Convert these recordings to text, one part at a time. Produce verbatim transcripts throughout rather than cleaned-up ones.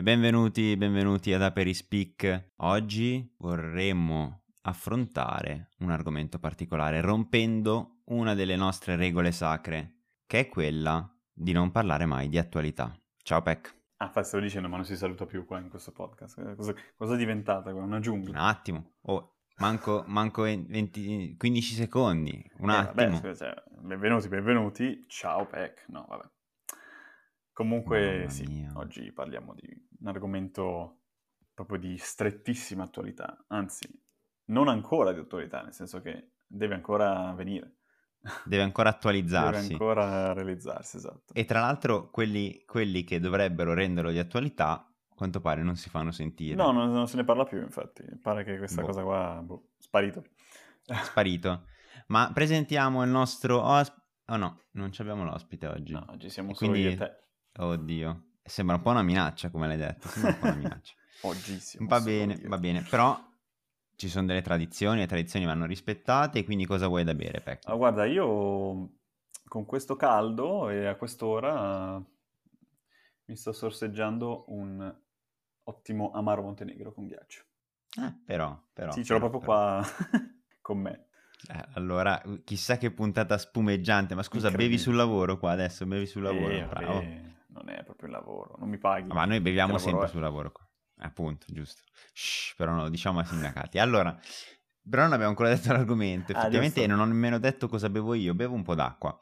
E benvenuti, benvenuti ad AperiSpeak. Oggi vorremmo affrontare un argomento particolare, rompendo una delle nostre regole sacre, che è quella di non parlare mai di attualità. Ciao Pec. Ah, infatti stavo dicendo, ma non si saluta più qua in questo podcast. Cosa, cosa è diventata qua? Una giungla? Un attimo. Oh, manco, manco venti, quindici secondi. Un eh, attimo. Vabbè, cioè, benvenuti, benvenuti. Ciao Pec. No, vabbè. Comunque sì, oggi parliamo di un argomento proprio di strettissima attualità, anzi non ancora di attualità, nel senso che deve ancora venire. Deve ancora attualizzarsi. Deve ancora realizzarsi, esatto. E tra l'altro quelli, quelli che dovrebbero renderlo di attualità, a quanto pare non si fanno sentire. No, non, non se ne parla più infatti, pare che questa boh. cosa qua, boh, sparito. Sparito. Ma presentiamo il nostro ospite. Oh no, non abbiamo l'ospite oggi. No, oggi siamo e solo quindi... io e te. Oddio, sembra un po' una minaccia come l'hai detto, sembra un po' una minaccia. Oggi va bene, io. va bene, però ci sono delle tradizioni, le tradizioni vanno rispettate, quindi cosa vuoi da bere, Pec? Ah, guarda, io con questo caldo e a quest'ora mi sto sorseggiando un ottimo amaro Montenegro con ghiaccio. Ah, però, però. Sì, però, ce l'ho proprio però. qua con me. Eh, allora, chissà che puntata spumeggiante, ma scusa, bevi sul lavoro qua adesso, bevi sul lavoro, eh, bravo. Eh. Non è proprio il lavoro, non mi paghi. Ma noi beviamo sempre è. sul lavoro, appunto, giusto. Shh, però no, diciamo ai sindacati. Allora, però non abbiamo ancora detto l'argomento, effettivamente ah, non ho nemmeno detto cosa bevo io, bevo un po' d'acqua.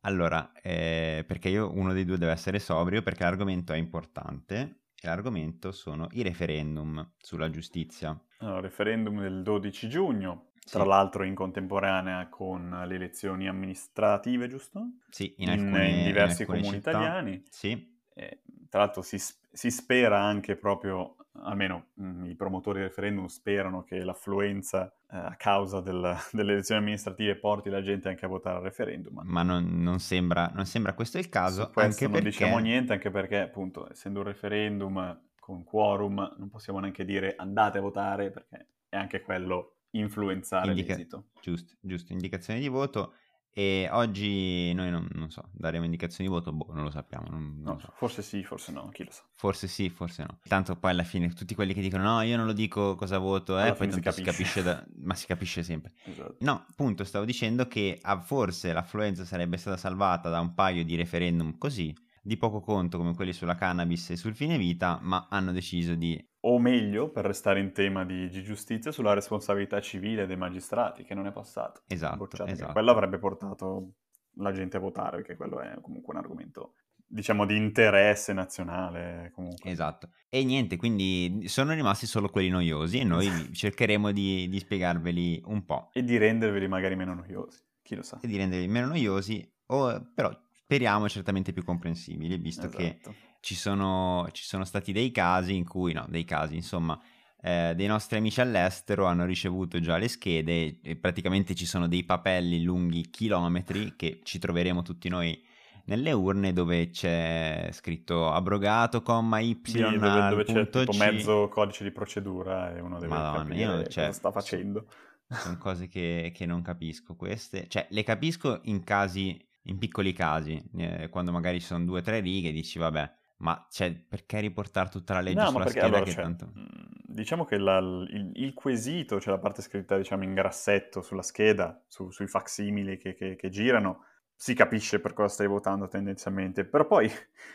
Allora, eh, perché io uno dei due deve essere sobrio, perché l'argomento è importante, e l'argomento sono i referendum sulla giustizia. Allora, referendum del dodici giugno. Tra sì. l'altro in contemporanea con le elezioni amministrative, giusto? Sì, in, alcune, in, in diversi in comuni città. italiani. Sì. E, tra l'altro si, si spera anche proprio, almeno mh, i promotori del referendum sperano che l'affluenza eh, a causa del, delle elezioni amministrative porti la gente anche a votare al referendum. Ma non, non, sembra, non sembra questo il caso, anche perché... non diciamo niente, anche perché appunto essendo un referendum con quorum non possiamo neanche dire andate a votare, perché è anche quello... influenzare Indica- l'esito. Giusto, giusto, indicazione di voto. E oggi noi non, non so, daremo indicazioni di voto? Boh, non lo sappiamo. Non, non no, so. Forse sì, forse no, chi lo sa. Forse sì, forse no. Tanto poi alla fine tutti quelli che dicono no, io non lo dico cosa voto, eh, poi tanto si capisce, si capisce da... ma si capisce sempre. Esatto. No, appunto, stavo dicendo che a forse l'affluenza sarebbe stata salvata da un paio di referendum così, di poco conto come quelli sulla cannabis e sul fine vita, ma hanno deciso di... O meglio, per restare in tema di giustizia, sulla responsabilità civile dei magistrati, che non è passato. Esatto, esatto. Quello avrebbe portato la gente a votare, perché quello è comunque un argomento, diciamo, di interesse nazionale. Comunque. Esatto. E niente, quindi sono rimasti solo quelli noiosi e noi cercheremo di, di spiegarveli un po'. E di renderveli magari meno noiosi, chi lo sa. E di renderli meno noiosi, o però... speriamo certamente più comprensibili, visto esatto. che ci sono, ci sono stati dei casi in cui, no, dei casi, insomma, eh, dei nostri amici all'estero hanno ricevuto già le schede e praticamente ci sono dei papelli lunghi chilometri che ci troveremo tutti noi nelle urne dove c'è scritto abrogato, comma, y, sì, dove, dove c'è tipo mezzo codice di procedura e uno deve Madonna, capire io, cioè, cosa sta facendo. Sono cose che, che non capisco queste, cioè le capisco in casi... in piccoli casi, eh, quando magari sono due o tre righe dici vabbè, ma cioè, perché riportare tutta la legge no, sulla perché, scheda allora, che cioè, tanto... Diciamo che la, il, il quesito, cioè la parte scritta diciamo in grassetto sulla scheda, su, sui facsimili che, che, che girano, si capisce per cosa stai votando tendenzialmente, però poi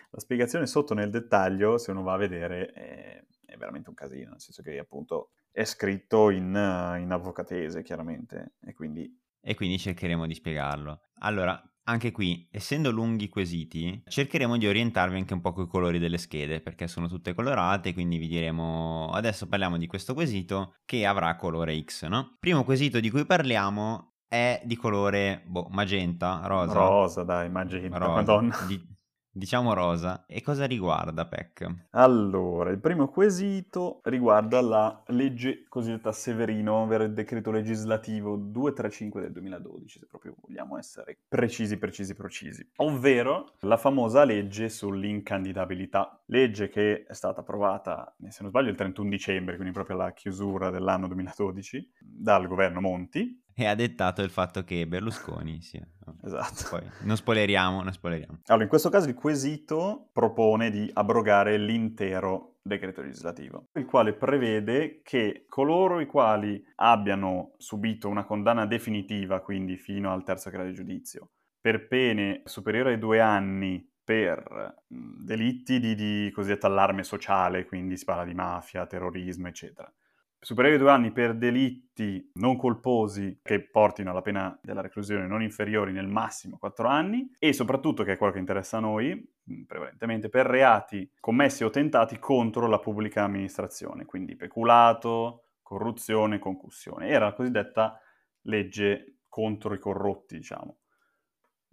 la spiegazione sotto nel dettaglio, se uno va a vedere, è, è veramente un casino, nel senso che appunto è scritto in, in avvocatese chiaramente, e quindi... E quindi cercheremo di spiegarlo. Allora, anche qui, essendo lunghi quesiti, cercheremo di orientarvi anche un po' coi colori delle schede, perché sono tutte colorate, quindi vi diremo... Adesso parliamo di questo quesito che avrà colore X, no? Primo quesito di cui parliamo è di colore, boh, magenta, rosa. Rosa, dai, magenta, rosa. Madonna. Di... Diciamo rosa. E cosa riguarda, Pec? Allora, il primo quesito riguarda la legge cosiddetta Severino, ovvero il decreto legislativo duecentotrentacinque del duemiladodici, se proprio vogliamo essere precisi, precisi, precisi. Ovvero la famosa legge sull'incandidabilità. Legge che è stata approvata, se non sbaglio, il trentuno dicembre, quindi proprio alla chiusura dell'anno duemiladodici, dal governo Monti. E ha dettato il fatto che Berlusconi sia... Esatto. Poi non spoileriamo, non spoileriamo. Allora, in questo caso il quesito propone di abrogare l'intero decreto legislativo, il quale prevede che coloro i quali abbiano subito una condanna definitiva, quindi fino al terzo grado di giudizio, per pene superiori ai due anni per delitti di, di cosiddetta allarme sociale, quindi si parla di mafia, terrorismo, eccetera, superiori ai due anni per delitti non colposi che portino alla pena della reclusione non inferiori nel massimo quattro anni, e soprattutto, che è quello che interessa a noi, prevalentemente per reati commessi o tentati contro la pubblica amministrazione, quindi peculato, corruzione, concussione. Era la cosiddetta legge contro i corrotti, diciamo.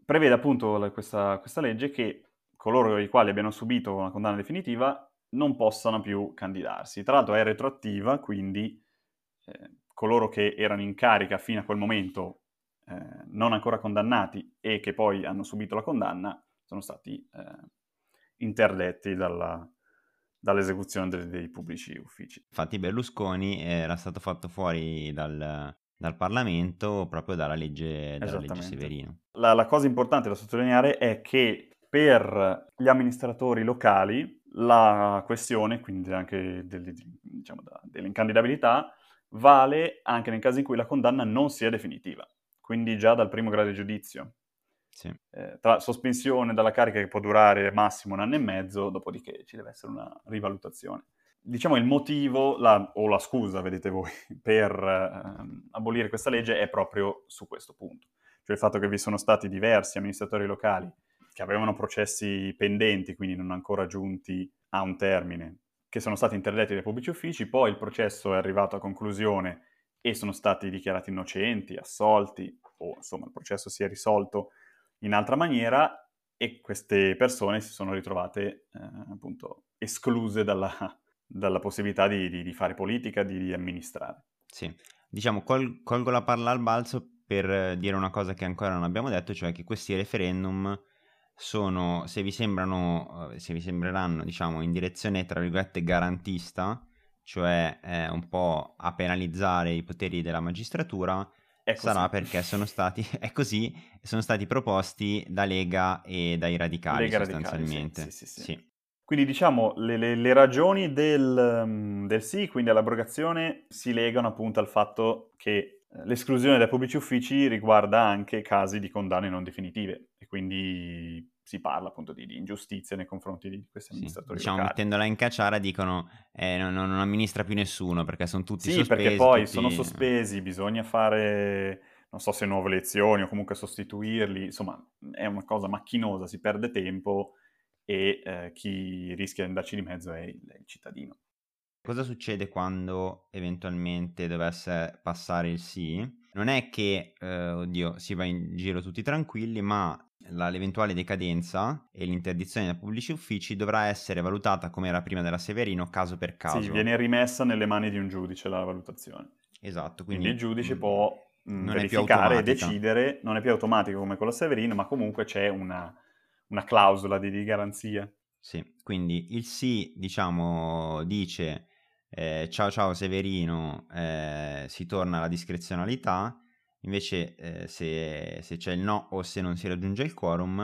Prevede appunto questa, questa legge che coloro i quali abbiano subito una condanna definitiva non possano più candidarsi. Tra l'altro è retroattiva, quindi eh, coloro che erano in carica fino a quel momento eh, non ancora condannati e che poi hanno subito la condanna sono stati eh, interdetti dalla, dall'esecuzione dei, dei pubblici uffici. Infatti Berlusconi era stato fatto fuori dal... dal Parlamento proprio dalla legge, dalla legge Severino. La, la cosa importante da sottolineare è che per gli amministratori locali la questione, quindi anche del, diciamo, da, dell'incandidabilità, vale anche nel caso in cui la condanna non sia definitiva, quindi già dal primo grado di giudizio. Sì. Eh, tra sospensione dalla carica che può durare massimo un anno e mezzo, dopodiché ci deve essere una rivalutazione. Diciamo il motivo, la, o la scusa, vedete voi, per ehm, abolire questa legge è proprio su questo punto. Cioè il fatto che vi sono stati diversi amministratori locali che avevano processi pendenti, quindi non ancora giunti a un termine, che sono stati interdetti dai pubblici uffici, poi il processo è arrivato a conclusione e sono stati dichiarati innocenti, assolti, o insomma il processo si è risolto in altra maniera e queste persone si sono ritrovate eh, appunto escluse dalla... dalla possibilità di, di, di fare politica, di, di amministrare. Sì, diciamo, col, colgo la palla al balzo per dire una cosa che ancora non abbiamo detto, cioè che questi referendum sono, se vi sembrano, se vi sembreranno, diciamo, in direzione, tra virgolette, garantista, cioè eh, un po' a penalizzare i poteri della magistratura, sarà perché sono stati, è così, sono stati proposti da Lega e dai radicali, Lega sostanzialmente. Radicali, sì, sì, sì. sì. Quindi diciamo le, le, le ragioni del, del sì, quindi all'abrogazione, si legano appunto al fatto che l'esclusione dai pubblici uffici riguarda anche casi di condanne non definitive e quindi si parla appunto di, di ingiustizia nei confronti di questi amministratori sì, diciamo, locali. Mettendola in cacciara dicono eh, non, non amministra più nessuno perché sono tutti sì, sospesi. Sì, perché poi tutti... sono sospesi, bisogna fare... non so se nuove elezioni o comunque sostituirli, insomma è una cosa macchinosa, si perde tempo... e eh, chi rischia di andarci di mezzo è il, il cittadino. Cosa succede quando eventualmente dovesse passare il sì? Non è che, eh, oddio, si va in giro tutti tranquilli, ma la, l'eventuale decadenza e l'interdizione da pubblici uffici dovrà essere valutata, come era prima della Severino, caso per caso. Sì, viene rimessa nelle mani di un giudice la valutazione. Esatto. Quindi, quindi il giudice mh, può mh, non verificare e decidere, non è più automatico come con la Severino, ma comunque c'è una... una clausola di, di garanzia. Sì, quindi il sì, diciamo, dice eh, ciao ciao Severino, eh, si torna alla discrezionalità, invece eh, se, se c'è il no o se non si raggiunge il quorum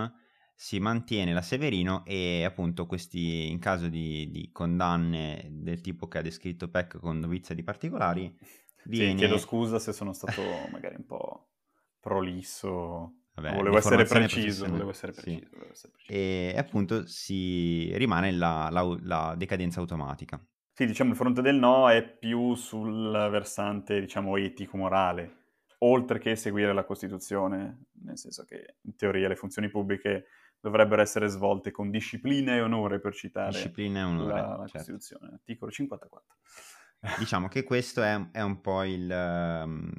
si mantiene la Severino e appunto questi, in caso di, di condanne del tipo che ha descritto Peck con dovizia di particolari, viene... Sì, chiedo scusa se sono stato magari un po' prolisso... Vabbè, volevo, essere preciso, volevo essere preciso, sì. volevo essere preciso. E appunto si rimane la, la, la decadenza automatica. Sì, diciamo il fronte del no è più sul versante, diciamo, etico-morale, oltre che seguire la Costituzione, nel senso che in teoria le funzioni pubbliche dovrebbero essere svolte con disciplina e onore, per citare disciplina e onore, la, la certo. Costituzione, articolo cinquantaquattro. Diciamo che questo è, è un po' il... Um,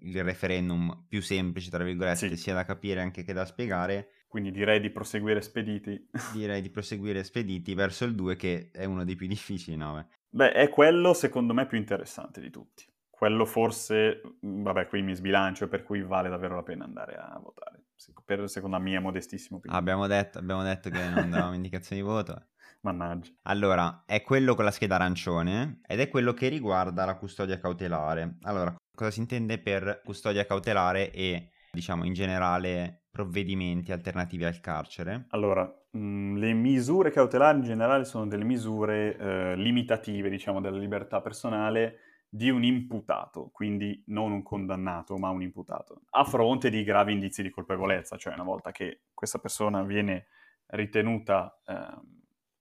il referendum più semplice, tra virgolette, sì. sia da capire anche che da spiegare. Quindi direi di proseguire spediti. Direi di proseguire spediti verso il due, che è uno dei più difficili, no? Beh, è quello, secondo me, più interessante di tutti. Quello forse, vabbè, qui mi sbilancio, per cui vale davvero la pena andare a votare. Per, secondo la mia modestissima opinione. Abbiamo detto, abbiamo detto che non davamo indicazioni di voto. Mannaggia. Allora, è quello con la scheda arancione ed è quello che riguarda la custodia cautelare. Allora, cosa si intende per custodia cautelare e, diciamo, in generale provvedimenti alternativi al carcere? Allora, Le misure cautelari in generale sono delle misure eh, limitative, diciamo, della libertà personale di un imputato, quindi non un condannato, ma un imputato, a fronte di gravi indizi di colpevolezza, cioè una volta che questa persona viene ritenuta eh,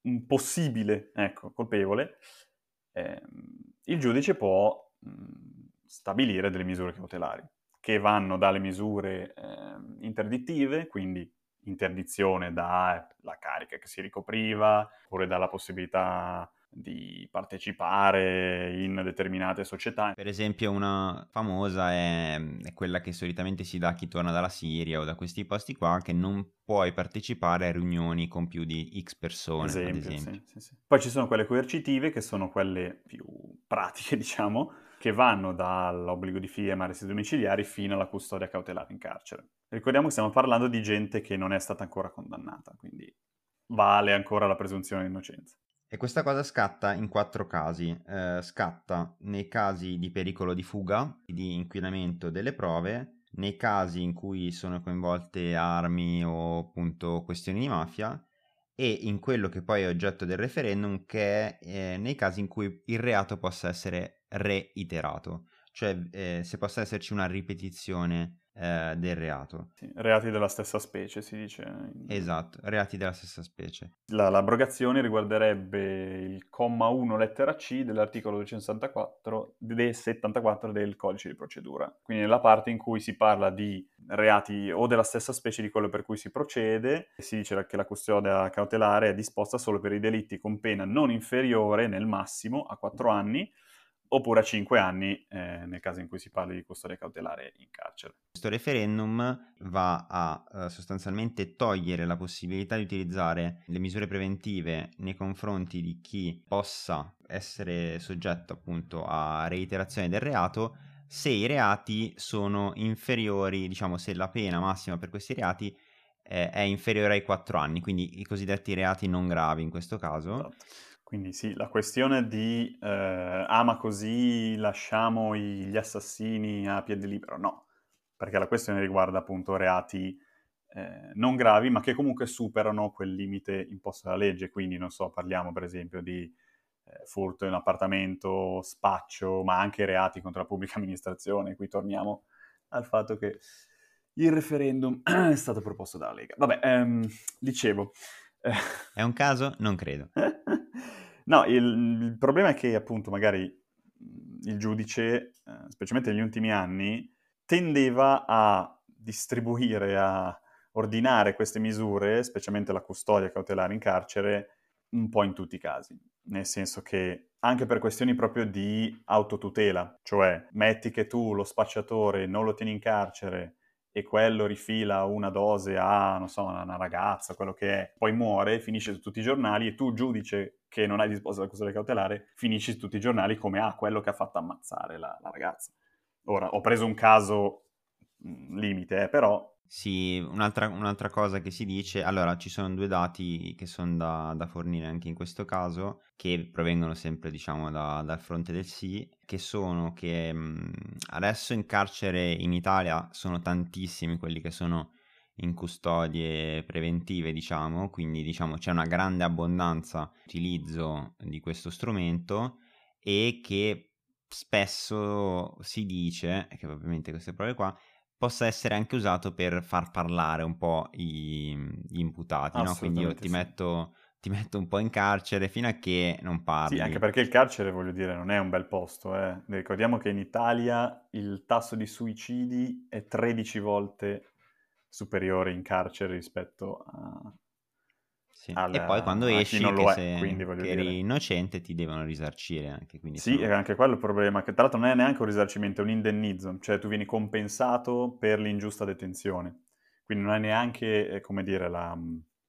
un possibile, ecco, colpevole, eh, il giudice può mh, stabilire delle misure cautelari, che vanno dalle misure eh, interdittive, quindi interdizione dalla carica che si ricopriva, oppure dalla possibilità di partecipare in determinate società. Per esempio una famosa è quella che solitamente si dà a chi torna dalla Siria o da questi posti qua, che non puoi partecipare a riunioni con più di X persone, esempio, ad esempio. Sì, sì, sì. Poi ci sono quelle coercitive, che sono quelle più pratiche, diciamo, che vanno dall'obbligo di firma ai resti domiciliari fino alla custodia cautelare in carcere. Ricordiamo che stiamo parlando di gente che non è stata ancora condannata, quindi vale ancora la presunzione di innocenza. E questa cosa scatta in quattro casi. Eh, scatta nei casi di pericolo di fuga, di inquinamento delle prove, nei casi in cui sono coinvolte armi o appunto questioni di mafia, e in quello che poi è oggetto del referendum, che è eh, nei casi in cui il reato possa essere reiterato, cioè eh, se possa esserci una ripetizione eh, del reato. Sì, reati della stessa specie, si dice. Esatto, reati della stessa specie. La, l'abrogazione riguarderebbe il comma uno lettera C dell'articolo duecentosettantaquattro del codice di procedura, quindi nella parte in cui si parla di reati o della stessa specie di quello per cui si procede, si dice che la custodia cautelare è disposta solo per i delitti con pena non inferiore nel massimo a quattro anni, oppure a cinque anni eh, nel caso in cui si parli di custodia cautelare in carcere. Questo referendum va a eh, sostanzialmente togliere la possibilità di utilizzare le misure preventive nei confronti di chi possa essere soggetto appunto a reiterazione del reato, se i reati sono inferiori, diciamo se la pena massima per questi reati eh, è inferiore ai quattro anni, quindi i cosiddetti reati non gravi in questo caso. Esatto. Quindi sì, la questione di eh, ah ma così lasciamo gli assassini a piede libero, no, perché la questione riguarda appunto reati eh, non gravi ma che comunque superano quel limite imposto dalla legge, quindi non so, parliamo per esempio di eh, furto in appartamento, spaccio, ma anche reati contro la pubblica amministrazione. Qui torniamo al fatto che il referendum è stato proposto dalla Lega. Vabbè, ehm, dicevo... È un caso? Non credo. No, il, il problema è che appunto magari il giudice, eh, specialmente negli ultimi anni, tendeva a distribuire, a ordinare queste misure, specialmente la custodia cautelare in carcere, un po' in tutti i casi. Nel senso che anche per questioni proprio di autotutela, cioè metti che tu lo spacciatore non lo tieni in carcere e quello rifila una dose a, non so, una ragazza, quello che è, poi muore, finisce su tutti i giornali, e tu, giudice, che non hai disposto la custodia cautelare, finisci su tutti i giornali come, ah, quello che ha fatto ammazzare la, la ragazza. Ora, ho preso un caso mh, limite, eh, però... Sì, un'altra, un'altra cosa che si dice, allora, ci sono due dati che sono da, da fornire anche in questo caso, che provengono sempre, diciamo, da, dal fronte del sì, che sono che mh, adesso in carcere in Italia sono tantissimi quelli che sono in custodie preventive, diciamo, quindi diciamo c'è una grande abbondanza di utilizzo di questo strumento, e che spesso si dice, che ovviamente queste prove qua, possa essere anche usato per far parlare un po' i, gli imputati, no? Quindi io ti, sì. metto, ti metto un po' in carcere fino a che non parli. Sì, anche perché il carcere, voglio dire, non è un bel posto, eh. Ricordiamo che in Italia il tasso di suicidi è tredici volte superiore in carcere rispetto a... Sì. Alla... E poi quando esci, non lo che, è, se... quindi, che dire... eri innocente, ti devono risarcire anche. Quindi sì, sono... è anche quello il problema, che tra l'altro non è neanche un risarcimento, è un indennizzo, cioè tu vieni compensato per l'ingiusta detenzione, quindi non hai neanche, come dire, la,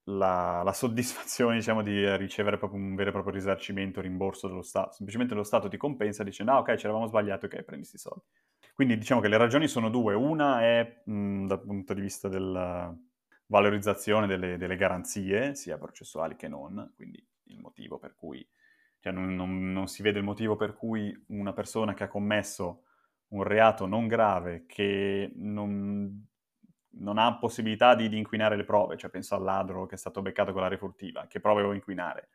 la, la soddisfazione, diciamo, di ricevere proprio un vero e proprio risarcimento, rimborso dello Stato, semplicemente lo Stato ti compensa dicendo, ah ok, ci eravamo sbagliati, ok, prendi questi soldi. Quindi diciamo che le ragioni sono due, una è mh, dal punto di vista del... valorizzazione delle, delle garanzie, sia processuali che non, quindi il motivo per cui, cioè non, non, non si vede il motivo per cui una persona che ha commesso un reato non grave, che non non ha possibilità di, di inquinare le prove, cioè penso al ladro che è stato beccato con la refurtiva, che prove vuole inquinare?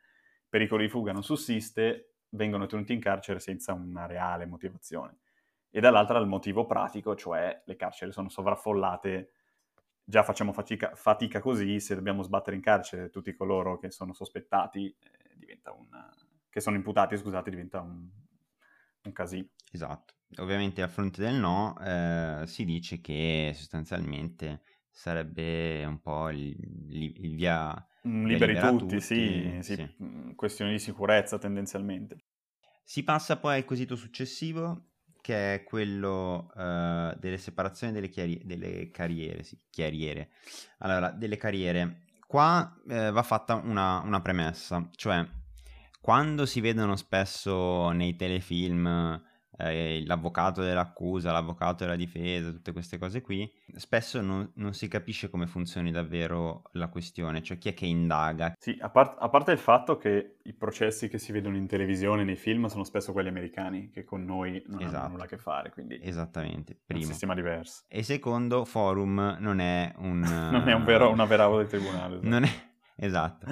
Pericolo di fuga non sussiste, vengono tenuti in carcere senza una reale motivazione. E dall'altra il motivo pratico, cioè le carceri sono sovraffollate, già facciamo fatica, fatica così, se dobbiamo sbattere in carcere tutti coloro che sono sospettati, eh, diventa una... che sono imputati, scusate, diventa un, un casino. Esatto. Ovviamente a fronte del no eh, si dice che sostanzialmente sarebbe un po' il, il via... Liberi via tutti, tutti, sì, sì. sì. Questione di sicurezza tendenzialmente. Si passa poi al quesito successivo, che è quello eh, delle separazioni delle, chiari- delle carriere. Sì, chiariere. Allora, delle carriere. Qua eh, va fatta una, una premessa, cioè quando si vedono spesso nei telefilm... l'avvocato dell'accusa, l'avvocato della difesa, tutte queste cose qui, spesso non, non si capisce come funzioni davvero la questione, cioè chi è che indaga. Sì, a, part- a parte il fatto che i processi che si vedono in televisione, nei film, sono spesso quelli americani, che con noi non esatto. hanno nulla a che fare, quindi esattamente, primo. È un sistema diverso. E secondo, Forum non è un... non è un vero, una vera aula di tribunale. Esatto. Non è... Esatto.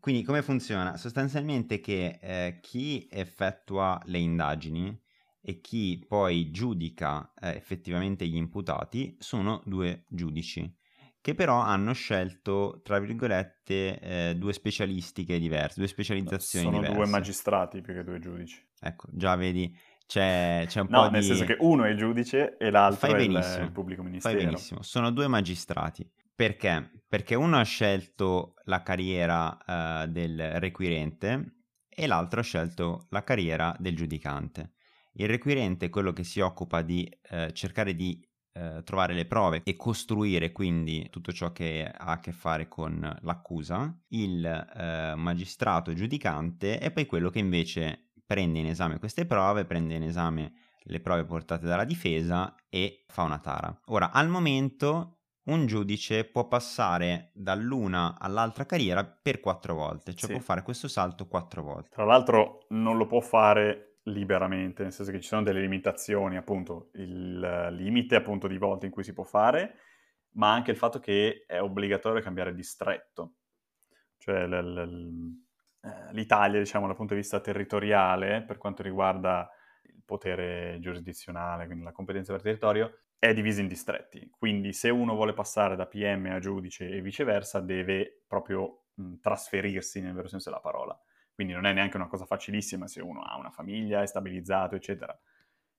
Quindi come funziona? Sostanzialmente che eh, chi effettua le indagini e chi poi giudica eh, effettivamente gli imputati sono due giudici, che però hanno scelto, tra virgolette, eh, due specialistiche diverse, due specializzazioni sono diverse. Sono due magistrati più che due giudici. Ecco, già vedi, c'è, c'è un no, po' di... No, nel senso che uno è il giudice e l'altro è il, il pubblico ministero. Fai benissimo, sono due magistrati. Perché? Perché uno ha scelto la carriera eh, del requirente e l'altro ha scelto la carriera del giudicante. Il requirente è quello che si occupa di eh, cercare di eh, trovare le prove e costruire quindi tutto ciò che ha a che fare con l'accusa, il eh, magistrato giudicante è poi quello che invece prende in esame queste prove, prende in esame le prove portate dalla difesa e fa una tara. Ora, al momento un giudice può passare dall'una all'altra carriera per quattro volte, cioè sì. può fare questo salto quattro volte. Tra l'altro non lo può fare... liberamente, nel senso che ci sono delle limitazioni, appunto il limite appunto di volte in cui si può fare, ma anche il fatto che è obbligatorio cambiare distretto, cioè l- l- l'Italia, diciamo, dal punto di vista territoriale, per quanto riguarda il potere giurisdizionale, quindi la competenza per territorio, è divisa in distretti, quindi se uno vuole passare da P M a giudice e viceversa deve proprio mh, trasferirsi nel vero senso della parola. Quindi non è neanche una cosa facilissima se uno ha una famiglia, è stabilizzato, eccetera.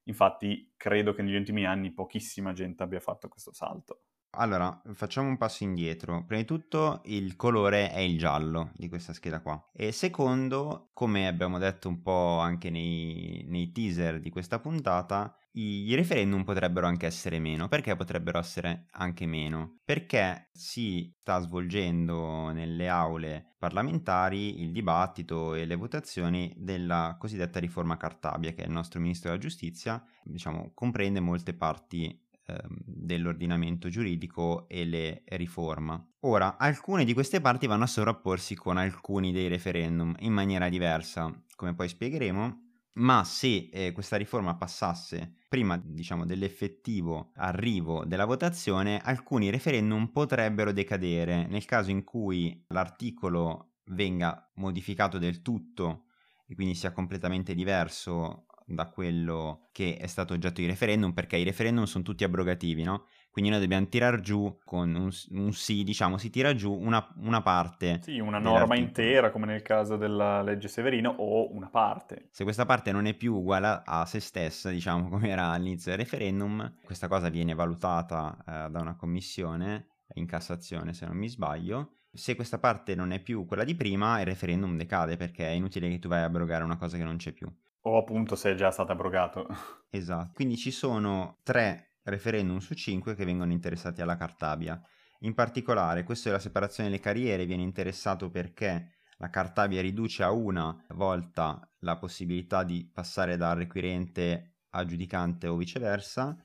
Infatti, credo che negli ultimi anni pochissima gente abbia fatto questo salto. Allora, facciamo un passo indietro. Prima di tutto, il colore è il giallo di questa scheda qua. E secondo, come abbiamo detto un po' anche nei, nei teaser di questa puntata, i referendum potrebbero anche essere meno. Perché potrebbero essere anche meno? Perché si sta svolgendo nelle aule parlamentari il dibattito e le votazioni della cosiddetta riforma Cartabia, che il nostro ministro della giustizia, diciamo, comprende molte parti eh, dell'ordinamento giuridico e le riforma. Ora, alcune di queste parti vanno a sovrapporsi con alcuni dei referendum in maniera diversa, come poi spiegheremo. Ma se eh, questa riforma passasse prima, diciamo, dell'effettivo arrivo della votazione, alcuni referendum potrebbero decadere nel caso in cui l'articolo venga modificato del tutto e quindi sia completamente diverso da quello che è stato oggetto di referendum, perché i referendum sono tutti abrogativi, no? Quindi noi dobbiamo tirar giù con un, un sì, diciamo, si tira giù una, una parte. Sì, una norma intera, come nel caso della legge Severino, o una parte. Se questa parte non è più uguale a, a se stessa, diciamo, come era all'inizio del referendum, questa cosa viene valutata eh, da una commissione, in Cassazione se non mi sbaglio. Se questa parte non è più quella di prima, il referendum decade, perché è inutile che tu vai a abrogare una cosa che non c'è più. O appunto se è già stato abrogato. Esatto. Quindi ci sono tre referendum su cinque che vengono interessati alla Cartabia. In particolare, questo della separazione delle carriere viene interessato perché la Cartabia riduce a una volta la possibilità di passare dal requirente a giudicante o viceversa,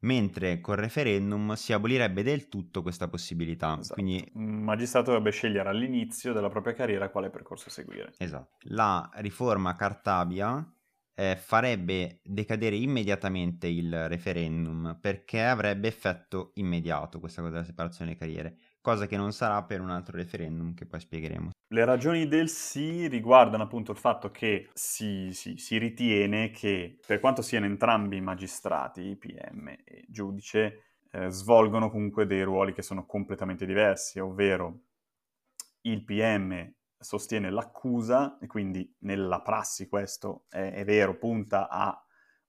mentre col referendum si abolirebbe del tutto questa possibilità. Esatto. Quindi il magistrato dovrebbe scegliere all'inizio della propria carriera quale percorso seguire. Esatto. La riforma Cartabia eh, farebbe decadere immediatamente il referendum, perché avrebbe effetto immediato questa cosa della separazione delle carriere, cosa che non sarà per un altro referendum che poi spiegheremo. Le ragioni del sì riguardano appunto il fatto che si, si, si ritiene che, per quanto siano entrambi magistrati, P M e giudice, eh, svolgono comunque dei ruoli che sono completamente diversi, ovvero il P M sostiene l'accusa e quindi nella prassi questo è, è vero, punta a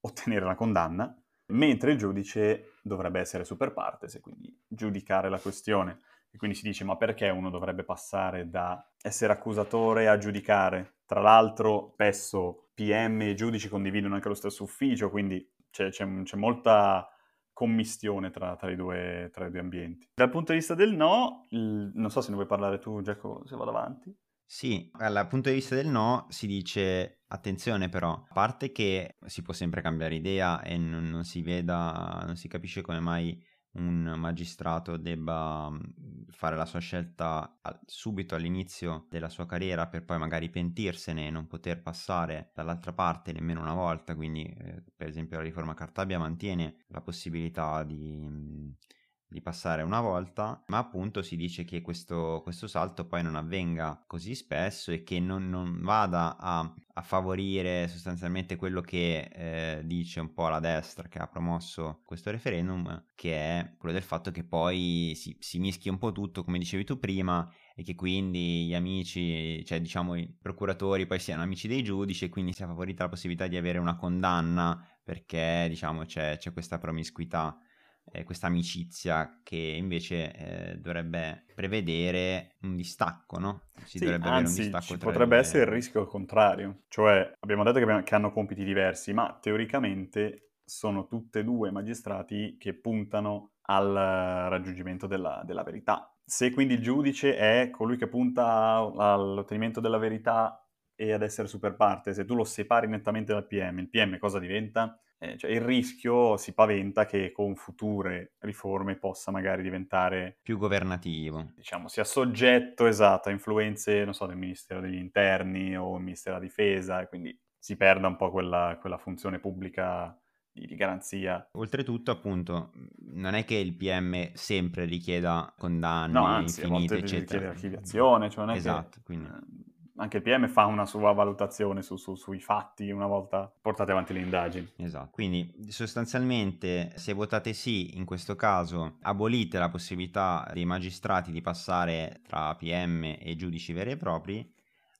ottenere la condanna, mentre il giudice dovrebbe essere super partes e quindi giudicare la questione. E quindi si dice, ma perché uno dovrebbe passare da essere accusatore a giudicare? Tra l'altro, spesso P M e giudici condividono anche lo stesso ufficio, quindi c'è, c'è, c'è molta commistione tra, tra, i due, tra i due ambienti. Dal punto di vista del no, il, non so se ne vuoi parlare tu, Giacomo, se vado avanti. Sì, dal punto di vista del no si dice, attenzione però, a parte che si può sempre cambiare idea e non, non si veda, non si capisce come mai un magistrato debba fare la sua scelta subito all'inizio della sua carriera per poi magari pentirsene e non poter passare dall'altra parte nemmeno una volta, quindi eh, per esempio la riforma Cartabia mantiene la possibilità di, di passare una volta, ma appunto si dice che questo, questo salto poi non avvenga così spesso e che non, non vada a, a favorire sostanzialmente quello che eh, dice un po' la destra che ha promosso questo referendum, che è quello del fatto che poi si, si mischi un po' tutto, come dicevi tu prima, e che quindi gli amici, cioè diciamo i procuratori poi siano amici dei giudici e quindi sia favorita la possibilità di avere una condanna perché diciamo c'è, c'è questa promiscuità. Eh, questa amicizia che invece eh, dovrebbe prevedere un distacco, no? Si sì, dovrebbe anzi, avere un distacco ci tra potrebbe le... essere il rischio contrario, cioè abbiamo detto che, abbiamo, che hanno compiti diversi, ma teoricamente sono tutte e due magistrati che puntano al raggiungimento della, della verità. Se quindi il giudice è colui che punta all'ottenimento della verità e ad essere super parte, se tu lo separi nettamente dal P M, il P M cosa diventa? Cioè, il rischio si paventa che con future riforme possa magari diventare più governativo. Diciamo, sia soggetto, esatto, a influenze, non so, del Ministero degli Interni o del Ministero della Difesa, e quindi si perda un po' quella, quella funzione pubblica di, di garanzia. Oltretutto, appunto, non è che il P M sempre richieda condanne, no, anzi, infinite, eccetera. Archiviazione, cioè non è esatto, che... quindi... Anche il P M fa una sua valutazione su, su, sui fatti una volta portate avanti le indagini. Esatto, quindi sostanzialmente se votate sì in questo caso abolite la possibilità dei magistrati di passare tra P M e giudici veri e propri,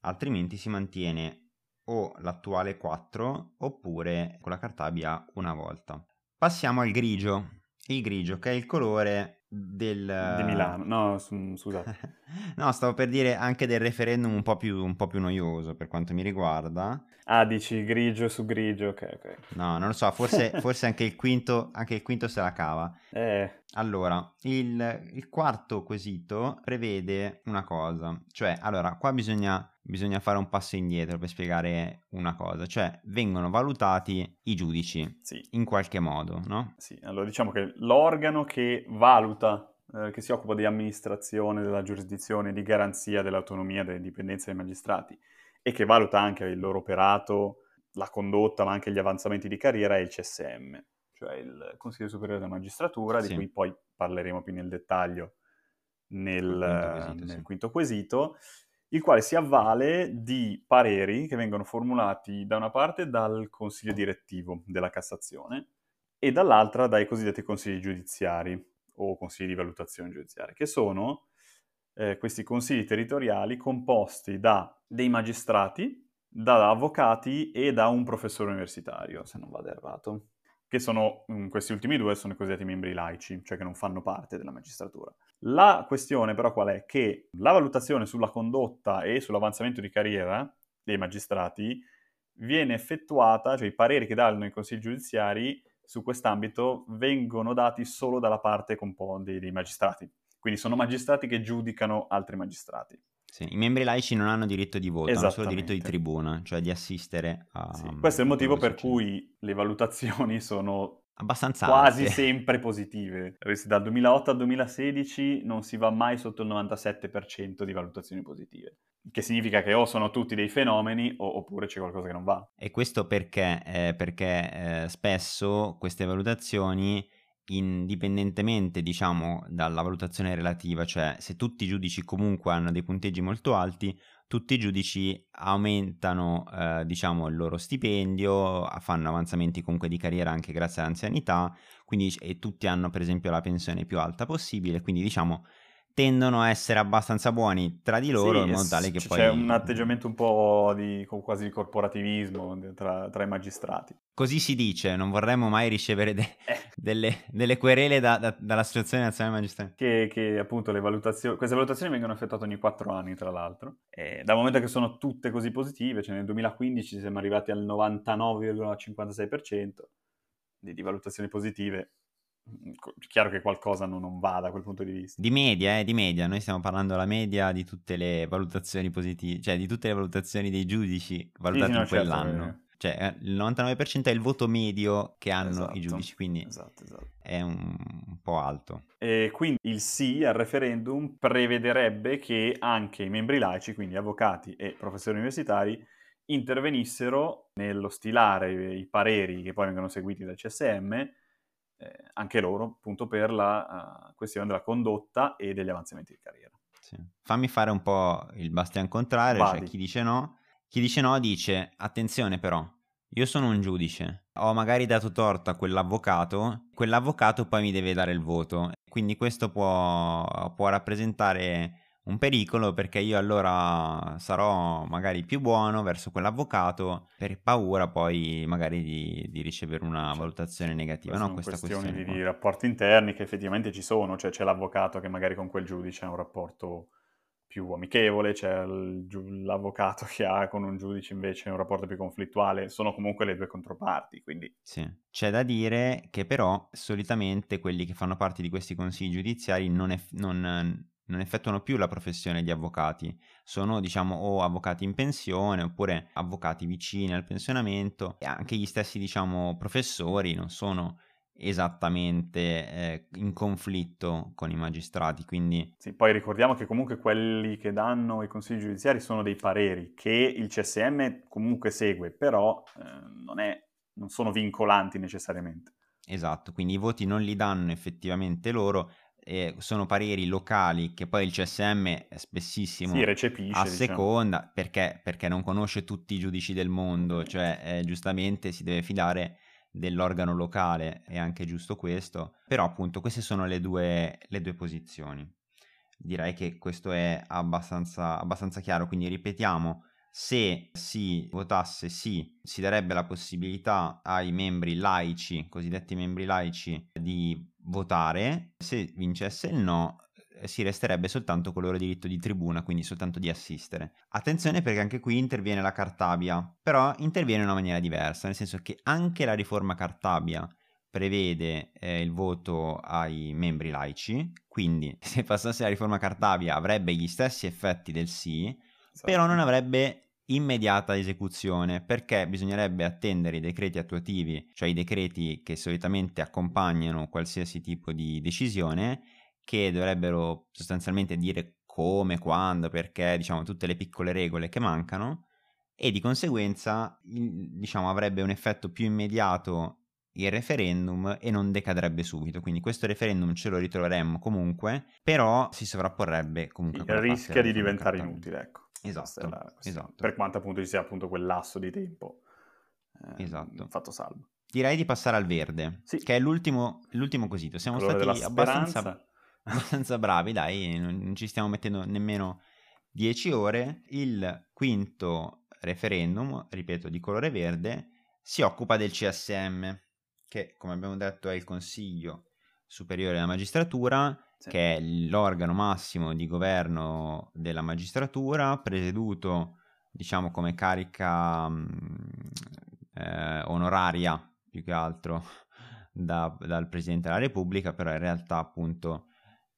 altrimenti si mantiene o l'attuale quattro oppure con la Cartabia una volta. Passiamo al grigio, il grigio che è il colore... Del... Di Milano, no, su, scusate. No, stavo per dire anche del referendum un po' più, un po' più noioso per quanto mi riguarda. Ah, dici grigio su grigio, ok, ok. No, non lo so, forse, forse anche, il quinto, anche il quinto se la cava. Eh. Allora, il, il quarto quesito prevede una cosa, cioè, allora, qua bisogna, bisogna fare un passo indietro per spiegare una cosa, cioè, vengono valutati i giudici, sì, in qualche modo, no? Sì, allora diciamo che l'organo che valuta che si occupa di amministrazione della giurisdizione, di garanzia dell'autonomia, dell'indipendenza dei magistrati e che valuta anche il loro operato, la condotta ma anche gli avanzamenti di carriera è il C S M, cioè il Consiglio Superiore della Magistratura, sì, di cui poi parleremo più nel dettaglio nel, quinto quesito, nel sì. quinto quesito, il quale si avvale di pareri che vengono formulati da una parte dal Consiglio Direttivo della Cassazione e dall'altra dai cosiddetti consigli giudiziari o consigli di valutazione giudiziaria, che sono eh, questi consigli territoriali composti da dei magistrati, da avvocati e da un professore universitario, se non vado errato, che sono, mh, questi ultimi due sono i cosiddetti membri laici, cioè che non fanno parte della magistratura. La questione però qual è? Che la valutazione sulla condotta e sull'avanzamento di carriera dei magistrati viene effettuata, cioè i pareri che danno i consigli giudiziari su quest'ambito vengono dati solo dalla parte compondi dei magistrati, quindi sono magistrati che giudicano altri magistrati. Sì, i membri laici non hanno diritto di voto, hanno solo diritto di tribuna, cioè di assistere a... Sì, questo è il motivo per cui le valutazioni sono abbastanza quasi alte, sempre positive. Dal duemilaotto al duemilasedici non si va mai sotto il novantasette per cento di valutazioni positive, che significa che o sono tutti dei fenomeni o, oppure c'è qualcosa che non va. E questo perché? Eh, perché eh, spesso queste valutazioni, indipendentemente diciamo dalla valutazione relativa, cioè se tutti i giudici comunque hanno dei punteggi molto alti, tutti i giudici aumentano eh, diciamo il loro stipendio, fanno avanzamenti comunque di carriera anche grazie all'anzianità, quindi e tutti hanno per esempio la pensione più alta possibile, quindi diciamo tendono a essere abbastanza buoni tra di loro, sì, in modo tale che c'è poi... c'è un atteggiamento un po' di quasi di corporativismo tra, tra i magistrati. Così si dice, non vorremmo mai ricevere de- eh. delle, delle querele da, da, dall'Associazione Nazionale Magistrati. Che, che appunto le valutazioni, queste valutazioni vengono effettuate ogni quattro anni tra l'altro, e dal momento che sono tutte così positive, cioè nel duemilaquindici siamo arrivati al novantanove virgola cinquantasei per cento di, di valutazioni positive, chiaro che qualcosa non, non va da quel punto di vista. Di media, eh, di media, noi stiamo parlando della media di tutte le valutazioni positive, cioè di tutte le valutazioni dei giudici valutati sì, sì, no, in quell'anno. Certo, cioè il novantanove per cento è il voto medio che hanno esatto, i giudici, quindi esatto, esatto. È un, un po' alto. E quindi il sì al referendum prevederebbe che anche i membri laici, quindi avvocati e professori universitari, intervenissero nello stilare i pareri che poi vengono seguiti dal C S M, Eh, anche loro appunto per la uh, questione della condotta e degli avanzamenti di carriera. Sì. Fammi fare un po' il bastian contrario, cioè chi dice no, chi dice no dice attenzione però, io sono un giudice, ho magari dato torto a quell'avvocato, quell'avvocato poi mi deve dare il voto, quindi questo può, può rappresentare un pericolo perché io allora sarò magari più buono verso quell'avvocato per paura poi magari di, di ricevere una cioè, valutazione negativa. Sono no, questa questioni questione di, di rapporti interni che effettivamente ci sono, cioè c'è l'avvocato che magari con quel giudice ha un rapporto più amichevole, c'è il, l'avvocato che ha con un giudice invece un rapporto più conflittuale, sono comunque le due controparti, quindi... Sì, c'è da dire che però solitamente quelli che fanno parte di questi consigli giudiziari non... è, non non effettuano più la professione di avvocati, sono diciamo o avvocati in pensione oppure avvocati vicini al pensionamento, e anche gli stessi diciamo professori non sono esattamente eh, in conflitto con i magistrati, quindi... Sì, poi ricordiamo che comunque quelli che danno i consigli giudiziari sono dei pareri che il C S M comunque segue, però eh, non, è, non sono vincolanti necessariamente. Esatto, quindi i voti non li danno effettivamente loro, e sono pareri locali che poi il C S M spessissimo si recepisce a seconda, diciamo. perché, perché non conosce tutti i giudici del mondo, cioè eh, giustamente si deve fidare dell'organo locale, è anche giusto questo, però appunto queste sono le due, le due posizioni. Direi che questo è abbastanza, abbastanza chiaro, quindi ripetiamo: se si votasse sì, si darebbe la possibilità ai membri laici, cosiddetti membri laici, di votare, se vincesse il no si resterebbe soltanto con il loro diritto di tribuna, quindi soltanto di assistere. Attenzione perché anche qui interviene la Cartabia, però interviene in una maniera diversa, nel senso che anche la riforma Cartabia prevede eh, il voto ai membri laici, quindi se passasse la riforma Cartabia avrebbe gli stessi effetti del sì, esatto. Però non avrebbe immediata esecuzione perché bisognerebbe attendere i decreti attuativi, cioè i decreti che solitamente accompagnano qualsiasi tipo di decisione, che dovrebbero sostanzialmente dire come, quando, perché, diciamo tutte le piccole regole che mancano, e di conseguenza diciamo avrebbe un effetto più immediato il referendum e non decadrebbe subito, quindi questo referendum ce lo ritroveremmo comunque, però si sovrapporrebbe comunque. Il rischia di diventare inutile, ecco. Esatto, la, esatto. Per quanto appunto ci sia appunto quel lasso di tempo eh, esatto. Fatto salvo. Direi di passare al verde, sì. Che è l'ultimo, l'ultimo quesito. Siamo stati abbastanza, abbastanza bravi, dai, non ci stiamo mettendo nemmeno dieci ore. Il quinto referendum, ripeto, di colore verde, si occupa del C S M, che come abbiamo detto è il Consiglio Superiore della Magistratura, che è l'organo massimo di governo della magistratura, presieduto diciamo come carica eh, onoraria più che altro da, dal Presidente della Repubblica, però in realtà appunto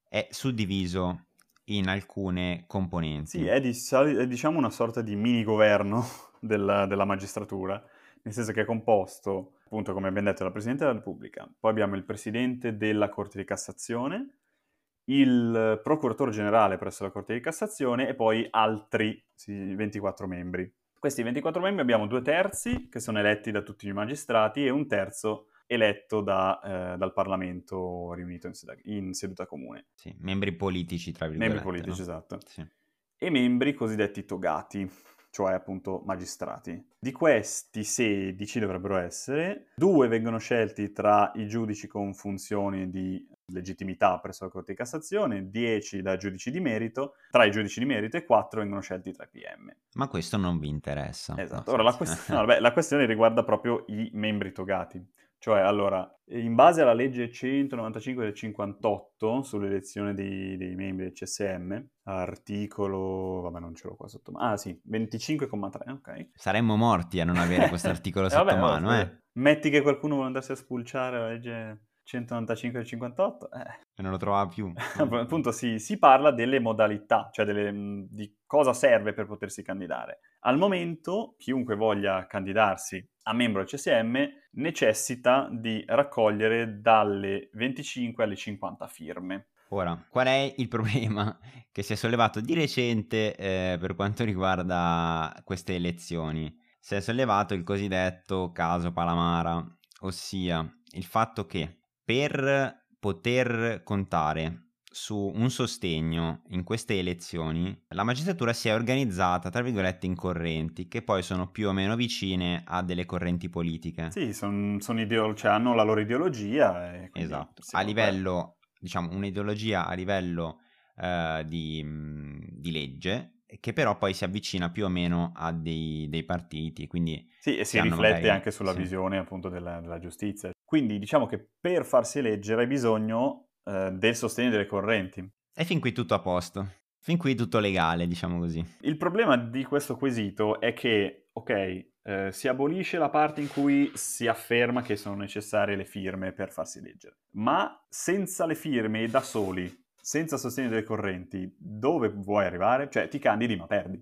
è suddiviso in alcune componenti. Sì, è, di, è diciamo una sorta di mini governo della, della magistratura, nel senso che è composto appunto, come abbiamo detto, la Presidente della Repubblica, poi abbiamo il Presidente della Corte di Cassazione, il Procuratore Generale presso la Corte di Cassazione e poi altri sì, ventiquattro membri. Questi ventiquattro membri abbiamo due terzi che sono eletti da tutti i magistrati e un terzo eletto da, eh, dal Parlamento riunito in, sed- in seduta comune. Sì, membri politici, tra virgolette. Membri politici, no? Esatto. Sì. E membri cosiddetti togati, cioè appunto magistrati. Di questi sedici dovrebbero essere, due vengono scelti tra i giudici con funzioni di legittimità presso la Corte di Cassazione, dieci da giudici di merito, tra i giudici di merito, e quattro vengono scelti tra i P M. Ma questo non vi interessa. Esatto. Ora la, quest- no, vabbè, la questione riguarda proprio i membri togati. Cioè, allora, in base alla legge centonovantacinque del cinquantotto sull'elezione dei, dei membri del C S M, articolo... vabbè, non ce l'ho qua sotto mano. Ah, sì, venticinque virgola tre, ok. Saremmo morti a non avere questo articolo sotto vabbè, mano, no, eh. Metti che qualcuno vuole andarsi a spulciare la legge centonovantacinque del cinquantotto, eh. E non lo trova più. Appunto, si, si parla delle modalità, cioè delle, di cosa serve per potersi candidare. Al momento, chiunque voglia candidarsi a membro del C S M necessita di raccogliere dalle venticinque alle cinquanta firme. Ora, qual è il problema che si è sollevato di recente eh, per quanto riguarda queste elezioni? Si è sollevato il cosiddetto caso Palamara, ossia il fatto che per poter contare su un sostegno in queste elezioni, la magistratura si è organizzata, tra virgolette, in correnti, che poi sono più o meno vicine a delle correnti politiche. Sì, son, son ideo- cioè hanno la loro ideologia. E quindi, esatto, a livello, per... diciamo, un'ideologia a livello eh, di, di legge, che però poi si avvicina più o meno a dei, dei partiti, quindi... Sì, e si, si riflette magari... anche sulla sì. visione, appunto, della, della giustizia. Quindi diciamo che per farsi eleggere hai bisogno del sostegno delle correnti. E fin qui tutto a posto, fin qui tutto legale, diciamo così. Il problema di questo quesito è che, ok, eh, si abolisce la parte in cui si afferma che sono necessarie le firme per farsi eleggere, ma senza le firme e da soli, senza sostegno delle correnti, dove vuoi arrivare? Cioè ti candidi ma perdi,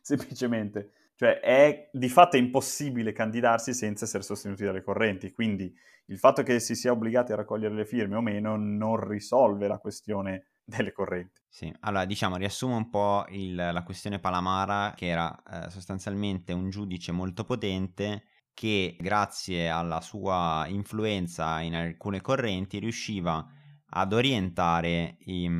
semplicemente. Cioè è di fatto impossibile candidarsi senza essere sostenuti dalle correnti, quindi il fatto che si sia obbligati a raccogliere le firme o meno non risolve la questione delle correnti. Sì, allora diciamo, riassumo un po' il, la questione Palamara, che era eh, sostanzialmente un giudice molto potente che grazie alla sua influenza in alcune correnti riusciva ad orientare i,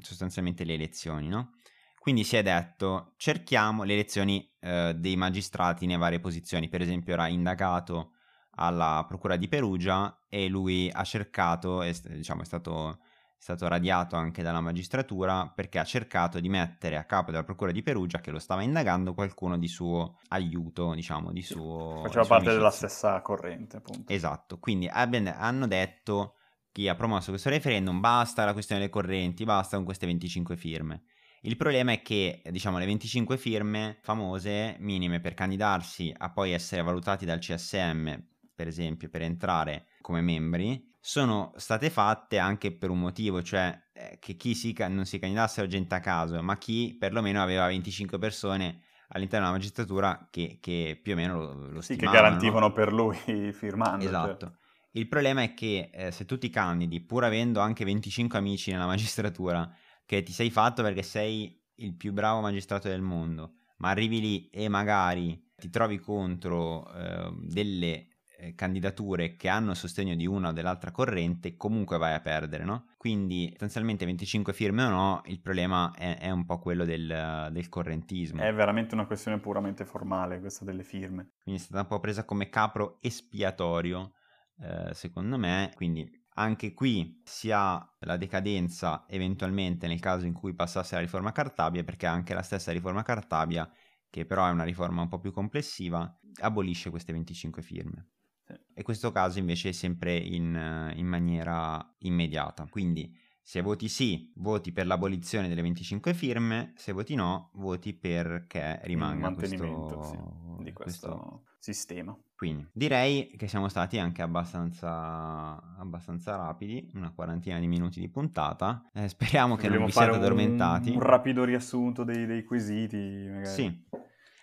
sostanzialmente le elezioni, no? Quindi si è detto, cerchiamo le elezioni eh, dei magistrati nelle varie posizioni. Per esempio era indagato alla procura di Perugia e lui ha cercato, è, diciamo è stato, è stato radiato anche dalla magistratura perché ha cercato di mettere a capo della procura di Perugia, che lo stava indagando, qualcuno di suo aiuto, diciamo, di suo... Faceva di parte della stessa corrente, appunto. Esatto, quindi abbiano, hanno detto chi ha promosso questo referendum, basta la questione delle correnti, basta con queste venticinque firme. Il problema è che, diciamo, le venticinque firme famose minime per candidarsi a poi essere valutati dal C S M, per esempio, per entrare come membri, sono state fatte anche per un motivo, cioè che chi si, non si candidassero gente a caso, ma chi perlomeno aveva venticinque persone all'interno della magistratura che, che più o meno lo, lo sì, stimavano. Che garantivano, no? Per lui firmando. Esatto. Cioè. Il problema è che eh, se tu ti candidi, pur avendo anche venticinque amici nella magistratura, che ti sei fatto perché sei il più bravo magistrato del mondo, ma arrivi lì e magari ti trovi contro eh, delle eh, candidature che hanno sostegno di una o dell'altra corrente, comunque vai a perdere, no? Quindi sostanzialmente venticinque firme o no, il problema è, è un po' quello del, del correntismo. È veramente una questione puramente formale questa delle firme. Quindi è stata un po' presa come capro espiatorio, eh, secondo me, quindi... Anche qui si ha la decadenza eventualmente nel caso in cui passasse la riforma Cartabia, perché anche la stessa riforma Cartabia, che però è una riforma un po' più complessiva, abolisce queste venticinque firme. Sì. E questo caso invece è sempre in, in maniera immediata. Quindi se voti sì, voti per l'abolizione delle venticinque firme, se voti no, voti perché rimanga questo... Sì, di questo... questo... sistema. Quindi direi che siamo stati anche abbastanza abbastanza rapidi, una quarantina di minuti di puntata, eh, speriamo che non vi siate addormentati. Un, un rapido riassunto dei, dei quesiti magari. Sì.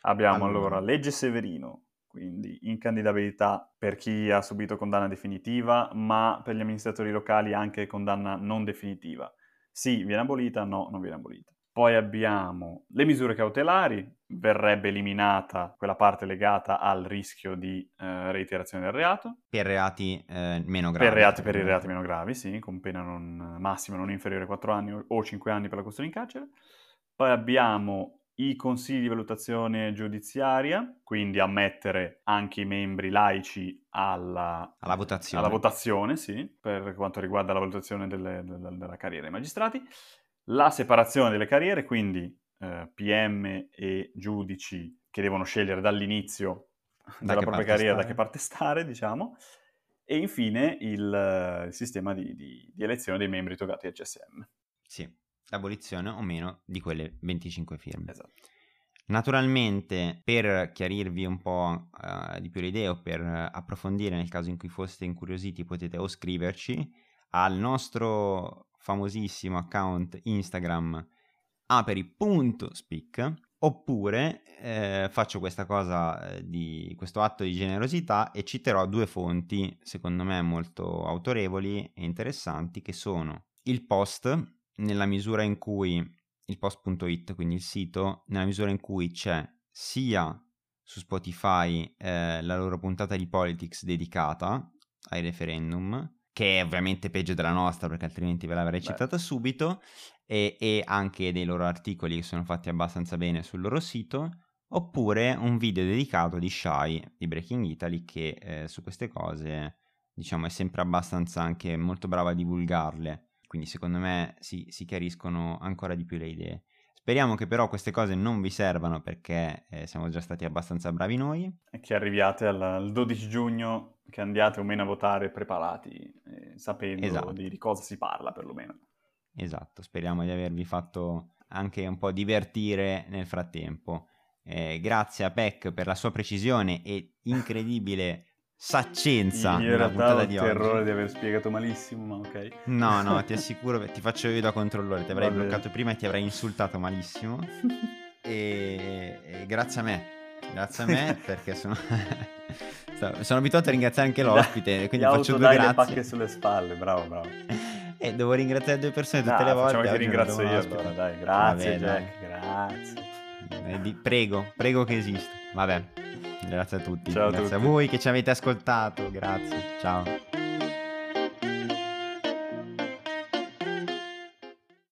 Abbiamo allora, allora legge Severino, quindi incandidabilità per chi ha subito condanna definitiva, ma per gli amministratori locali anche condanna non definitiva. Sì, viene abolita, no, non viene abolita. Poi abbiamo le misure cautelari, verrebbe eliminata quella parte legata al rischio di eh, reiterazione del reato. Per reati eh, meno gravi. Per, reati, per i reati meno gravi, sì, con pena non, massima non inferiore a quattro anni o cinque anni per la custodia in carcere. Poi abbiamo i consigli di valutazione giudiziaria, quindi ammettere anche i membri laici alla, alla votazione, alla votazione sì, per quanto riguarda la valutazione delle, delle, della carriera dei magistrati. La separazione delle carriere, quindi eh, P M e giudici che devono scegliere dall'inizio della propria carriera da che parte stare, diciamo. E infine il, il sistema di, di, di elezione dei membri togati al C S M. Sì, l'abolizione o meno di quelle venticinque firme. Esatto. Naturalmente, per chiarirvi un po' uh, di più le idee o per approfondire nel caso in cui foste incuriositi, potete o scriverci al nostro famosissimo account Instagram aperi punto speak, oppure eh, faccio questa cosa di questo atto di generosità e citerò due fonti secondo me molto autorevoli e interessanti, che sono il Post, nella misura in cui il post punto it, quindi il sito, nella misura in cui c'è sia su Spotify eh, la loro puntata di Politics dedicata ai referendum, che è ovviamente peggio della nostra perché altrimenti ve l'avrei Beh. citata subito, e, e anche dei loro articoli che sono fatti abbastanza bene sul loro sito, oppure un video dedicato di Shy di Breaking Italy, che eh, su queste cose diciamo è sempre abbastanza anche molto brava a divulgarle. Quindi secondo me si, si chiariscono ancora di più le idee. Speriamo che però queste cose non vi servano, perché eh, siamo già stati abbastanza bravi noi. E che arriviate al, al dodici giugno, che andiate o meno a votare preparati, eh, sapendo esatto. di, di cosa si parla perlomeno. Esatto, speriamo di avervi fatto anche un po' divertire nel frattempo. Eh, grazie a Peck per la sua precisione e incredibile... saccenza. Io in realtà ho il terrore di aver spiegato malissimo, ma ok. No, no, ti assicuro, ti faccio io da controllore, ti avrei Vabbè. bloccato prima e ti avrei insultato malissimo. E, e grazie a me, grazie a me perché sono, sono abituato a ringraziare anche l'ospite, quindi faccio due grazie. Le pacche sulle spalle, bravo, bravo. E devo ringraziare due persone tutte no, le volte. Facciamo che ti ringrazio io, allora, dai, grazie. Vabbè, Jack, dai. grazie. Prego, prego che esista. Vabbè. Grazie a tutti, ciao grazie a, tutti. a voi che ci avete ascoltato, grazie, ciao.